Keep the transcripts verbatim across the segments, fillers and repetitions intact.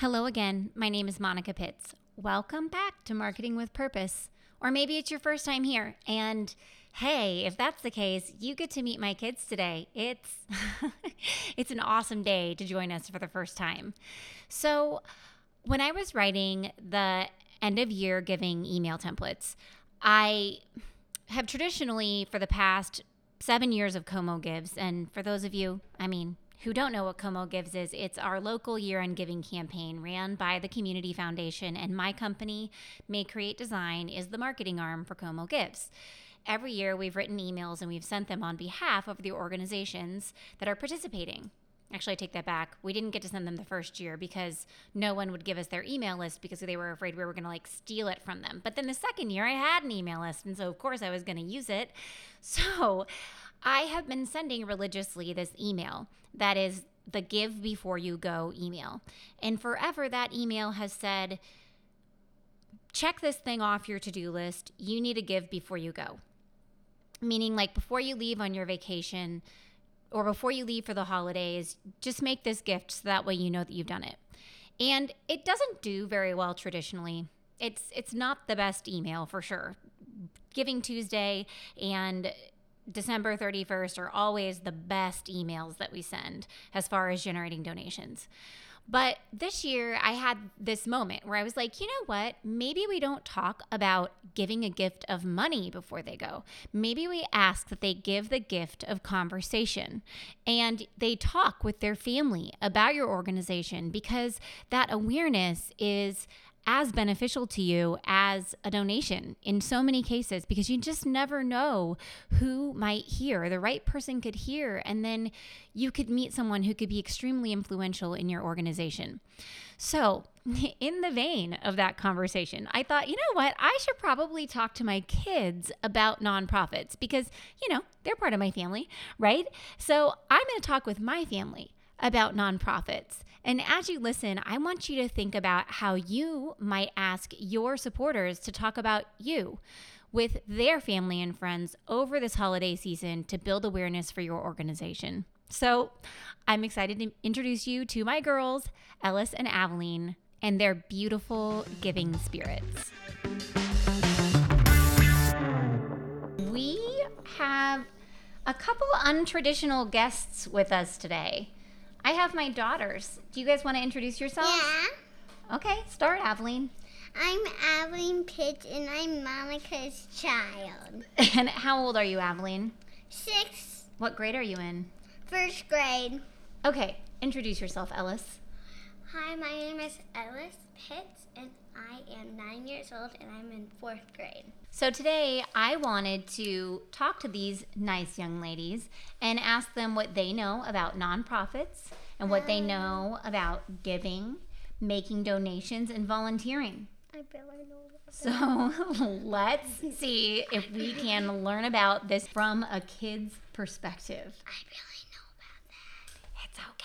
Hello again, my name is Monica Pitts. Welcome back to Marketing with Purpose. Or maybe it's your first time here, and hey, if that's the case, you get to meet my kids today. It's it's an awesome day to join us for the first time. So when I was writing the end of year giving email templates, I have traditionally for the past seven years of CoMoGives, and for those of you, I mean, who don't know what CoMoGives is, it's our local year-end giving campaign ran by the Community Foundation, and my company, MayeCreate Design, is the marketing arm for CoMoGives. Every year, we've written emails and we've sent them on behalf of the organizations that are participating. Actually, I take that back. We didn't get to send them the first year because no one would give us their email list because they were afraid we were going to like steal it from them. But then the second year, I had an email list, and so of course I was going to use it. So I have been sending religiously this email that is the give before you go email. And forever that email has said, check this thing off your to-do list. You need to give before you go. Meaning like before you leave on your vacation or before you leave for the holidays, just make this gift so that way you know that you've done it. And it doesn't do very well traditionally. It's it's not the best email for sure. Giving Tuesday and December thirty-first are always the best emails that we send as far as generating donations. But this year I had this moment where I was like, you know what? Maybe we don't talk about giving a gift of money before they go. Maybe we ask that they give the gift of conversation and they talk with their family about your organization, because that awareness is as beneficial to you as a donation in so many cases, because you just never know who might hear. The right person could hear, and then you could meet someone who could be extremely influential in your organization. So in the vein of that conversation, I thought, you know what? I should probably talk to my kids about nonprofits because, you know, they're part of my family, right? So I'm going to talk with my family about nonprofits. And as you listen, I want you to think about how you might ask your supporters to talk about you with their family and friends over this holiday season to build awareness for your organization. So I'm excited to introduce you to my girls, Ellis and Aveline, and their beautiful giving spirits. We have a couple untraditional guests with us today. I have my daughters. Do you guys want to introduce yourselves? Yeah. Okay, start, Aveline. I'm Aveline Pitts, and I'm Monica's child. And how old are you, Aveline? Six. What grade are you in? First grade. Okay, introduce yourself, Ellis. Hi, my name is Ellis Pitts, and I am nine years old, and I'm in fourth grade. So today, I wanted to talk to these nice young ladies and ask them what they know about nonprofits and what um, they know about giving, making donations, and volunteering. I barely know that. So let's see if we can learn about this from a kid's perspective. I really know about that. It's okay.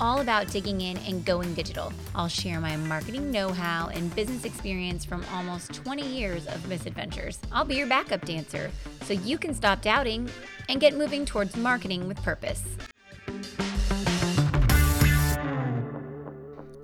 all about digging in and going digital. I'll share my marketing know-how and business experience from almost twenty years of misadventures. I'll be your backup dancer so you can stop doubting and get moving towards marketing with purpose.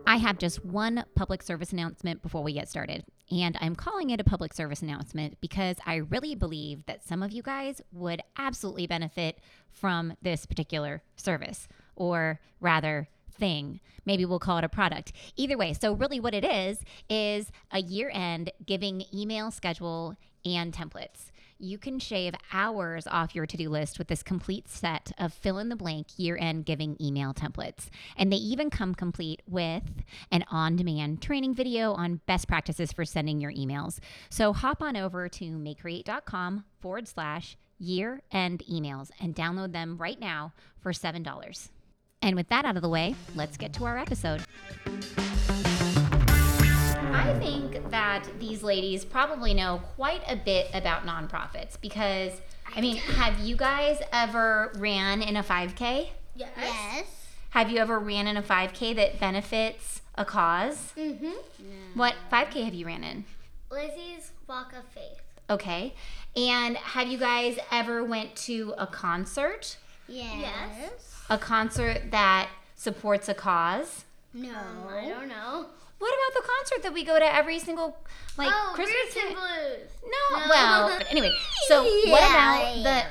I have just one public service announcement before we get started, and I'm calling it a public service announcement because I really believe that some of you guys would absolutely benefit from this particular service. Or rather, thing. Maybe we'll call it a product. Either way, so really what it is, is a year-end giving email schedule and templates. You can shave hours off your to-do list with this complete set of fill-in-the-blank year-end giving email templates. And they even come complete with an on-demand training video on best practices for sending your emails. So hop on over to MayeCreate.com forward slash year-end emails and download them right now for seven dollars. And with that out of the way, let's get to our episode. I I think that these ladies probably know quite a bit about nonprofits because, I mean, have you guys ever ran in a five K? Yes. Yes. Have you ever ran in a five K that benefits a cause? Mm-hmm. No. What five K have you ran in? Lizzie's Walk of Faith. Okay. And have you guys ever went to a concert? Yes. Yes. A concert that supports a cause? No. Um, I don't know. What about the concert that we go to every single, like, oh, Christmas? Oh, Blues. No. no. Well, but anyway, so yeah, what about yeah. the,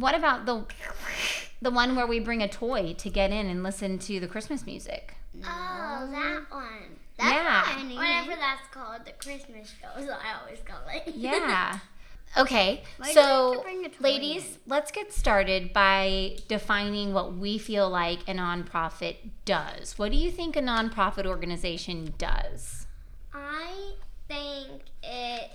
what about the, the one where we bring a toy to get in and listen to the Christmas music? No. Oh, that one. That's yeah. Whatever that's called, the Christmas show is what I always call it. Yeah. Okay, Why so ladies, in? let's get started by defining what we feel like a nonprofit does. What do you think a nonprofit organization does? I think it,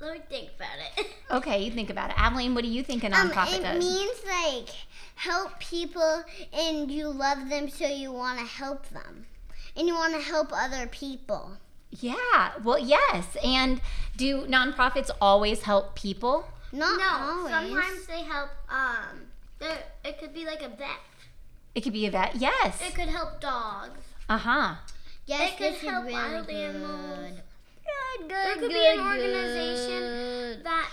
let me think about it. Okay, you think about it. Aveline, what do you think a nonprofit um, it does? It means like help people and you love them so you want to help them. And you want to help other people. Yeah, well, yes. And do nonprofits always help people? Not no, always. Sometimes they help, um, it could be like a vet. It could be a vet, yes. It could help dogs. Uh-huh. Yes, it could help really wild good. animals. Good, good, There could good, be an organization good. that,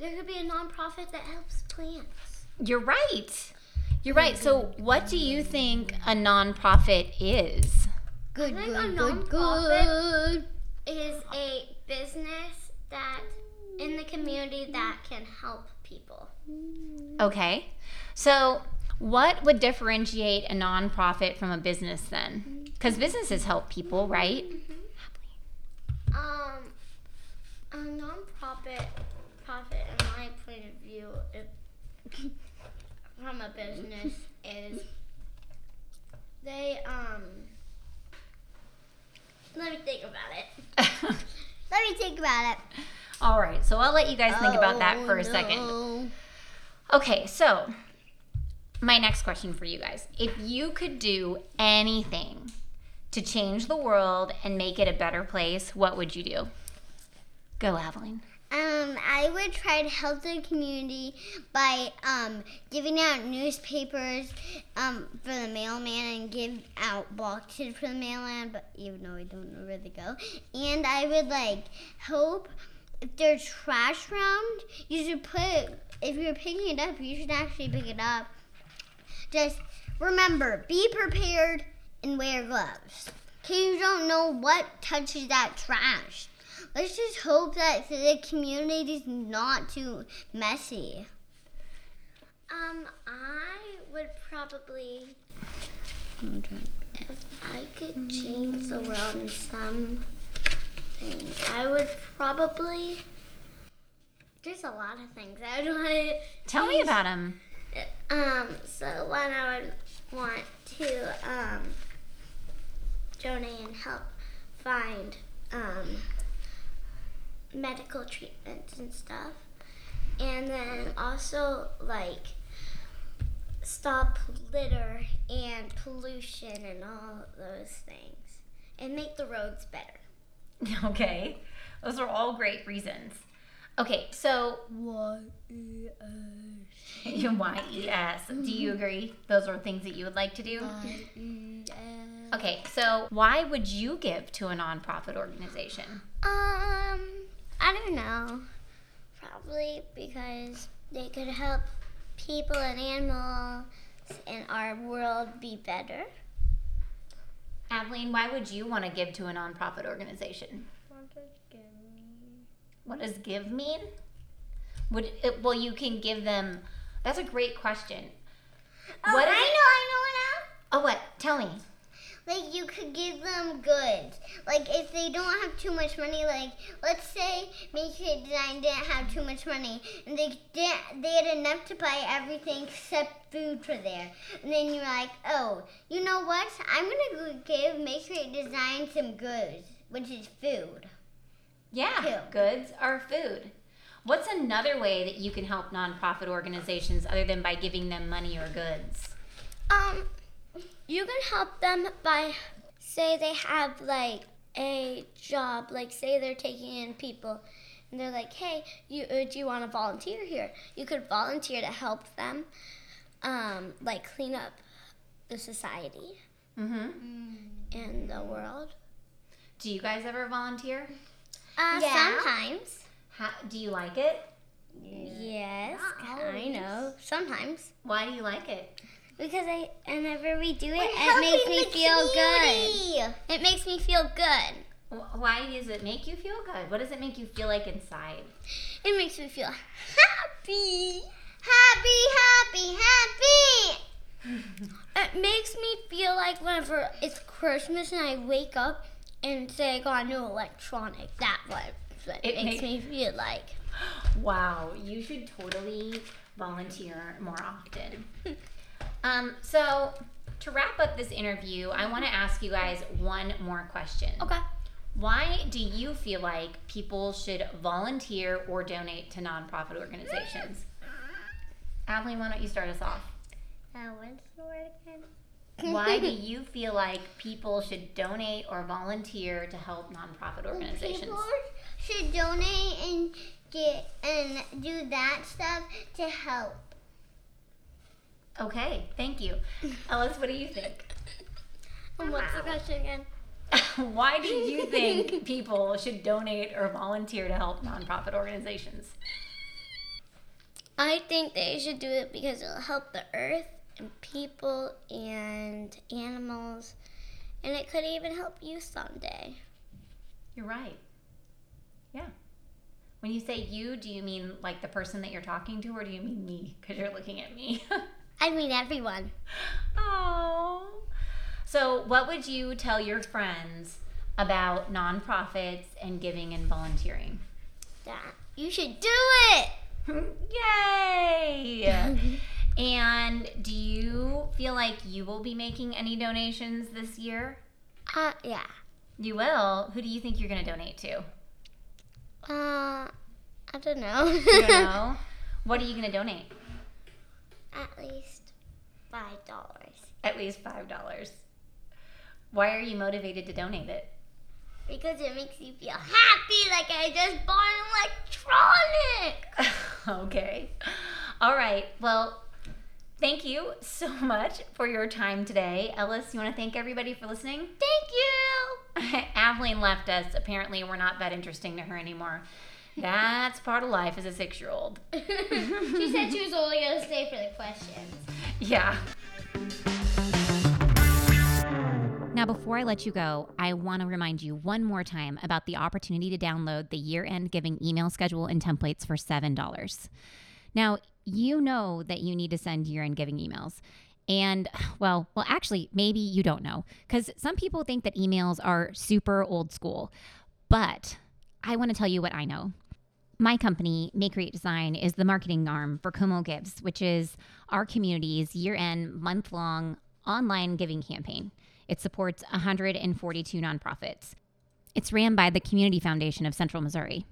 there could be a nonprofit that helps plants. You're right. You're right. So what do you think a nonprofit is? Good, I think good, a nonprofit good. is a business that in the community that can help people. Okay. So what would differentiate a nonprofit from a business then? Because businesses help people, right? Mm-hmm. Um, a nonprofit, profit, in my point of view, if, from a business is they um. Let me think about it. Let me think about it. All right, so I'll let you guys think oh, about that for a no. second. Okay, so my next question for you guys. If you could do anything to change the world and make it a better place, what would you do? Go, Aveline. Um, I would try to help the community by um, giving out newspapers um, for the mailman and give out boxes for the mailman, but even though I don't know where they go. And I would like help if there's trash around, you should put, if you're picking it up, you should actually pick it up. Just remember, be prepared and wear gloves, because you don't know what touches that trash. Let's just hope that the community is not too messy. Um, I would probably, if I could change the world in some thing, I would probably, there's a lot of things I would want to Tell change. me about them. Um, so one I would want to, um, donate and help find, um, medical treatments and stuff, and then also like stop litter and pollution and all those things and make the roads better. Okay, those are all great reasons. Okay, so Y E S do you agree those are things that you would like to do? Y E S Okay, so why would you give to a nonprofit organization? Um I don't know, probably because they could help people and animals in our world be better. Aveline, why would you want to give to a nonprofit organization? What does give mean? What does give mean? Would it, well, you can give them, that's a great question. Oh, what I know, it, I know, I know. Oh, what? Tell me. Like, you could give them goods. Like, if they don't have too much money, like, let's say MayeCreate Design didn't have too much money, and they didn't, they had enough to buy everything except food for there. And then you're like, oh, you know what? I'm going to give MayeCreate Design some goods, which is food. Yeah, too. Goods are food. What's another way that you can help nonprofit organizations other than by giving them money or goods? Um... You can help them by, say they have like a job, like say they're taking in people, and they're like, hey, you, do you want to volunteer here? You could volunteer to help them, um, like clean up the society mm-hmm. and the world. Do you guys ever volunteer? Uh, yeah. Sometimes. How, do you like it? Yes, kind of. Sometimes. Why do you like it? Because I, whenever we do it, We're it makes me feel community. good. It makes me feel good. Why does it make you feel good? What does it make you feel like inside? It makes me feel happy. Happy, happy, happy. It makes me feel like whenever it's Christmas and I wake up and say I got a new electronic, that one. It, it makes, makes me feel like. Wow, you should totally volunteer more often. Um, so to wrap up this interview, I want to ask you guys one more question. Okay. Why do you feel like people should volunteer or donate to nonprofit organizations? Adeline, why don't you start us off? Uh, what's the word again? Why do you feel like people should donate or volunteer to help nonprofit organizations? People should donate and get and do that stuff to help. Okay, thank you. Alice, what do you think? And wow. What's the question again? Why do you think people should donate or volunteer to help nonprofit organizations? I think they should do it because it'll help the earth and people and animals, and it could even help you someday. You're right. Yeah. When you say you, do you mean like the person that you're talking to, or do you mean me? Because you're looking at me. I mean everyone. Oh. So what would you tell your friends about nonprofits and giving and volunteering? That you should do it. Yay. And do you feel like you will be making any donations this year? Uh, yeah. You will? Who do you think you're going to donate to? Uh, I don't know. You don't know? What are you going to donate? At least five dollars. At least five dollars. Why are you motivated to donate it? Because it makes you feel happy, like I just bought an electronic. Okay. All right. Well, thank you so much for your time today, Ellis. You want to thank everybody for listening? Thank you. Aveline left us. Apparently, we're not that interesting to her anymore. That's part of life as a six-year-old. She said she was only going to stay for the questions. Yeah. Now, before I let you go, I want to remind you one more time about the opportunity to download the year-end giving email schedule and templates for seven dollars. Now, you know that you need to send year-end giving emails. And, well, well, actually, maybe you don't know, because some people think that emails are super old school. But I want to tell you what I know. My company, MayeCreate Design, is the marketing arm for CoMoGives, which is our community's year-end, month-long online giving campaign. It supports one hundred forty-two nonprofits. It's ran by the Community Foundation of Central Missouri.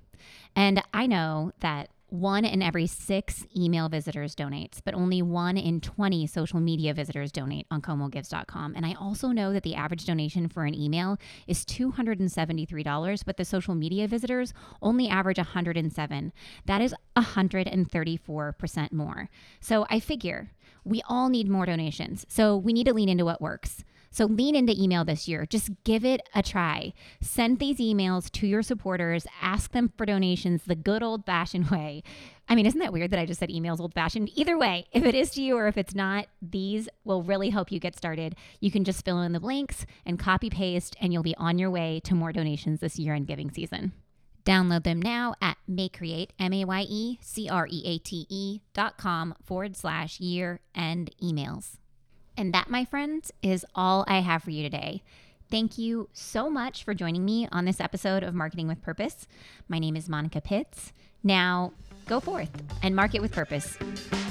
And I know that one in every six email visitors donates, but only one in twenty social media visitors donate on CoMoGives dot com. And I also know that the average donation for an email is two hundred seventy-three dollars, but the social media visitors only average one hundred seven. That is one hundred thirty-four percent more. So I figure we all need more donations. So we need to lean into what works. So lean into email this year. Just give it a try. Send these emails to your supporters. Ask them for donations the good old-fashioned way. I mean, isn't that weird that I just said email's old-fashioned? Either way, if it is to you or if it's not, these will really help you get started. You can just fill in the blanks and copy-paste, and you'll be on your way to more donations this year and giving season. Download them now at MayeCreate, M-A-Y-E-C-R-E-A-T-E dot com forward slash year end emails. And that, my friends, is all I have for you today. Thank you so much for joining me on this episode of Marketing with Purpose. My name is Monica Pitts. Now, go forth and market with purpose.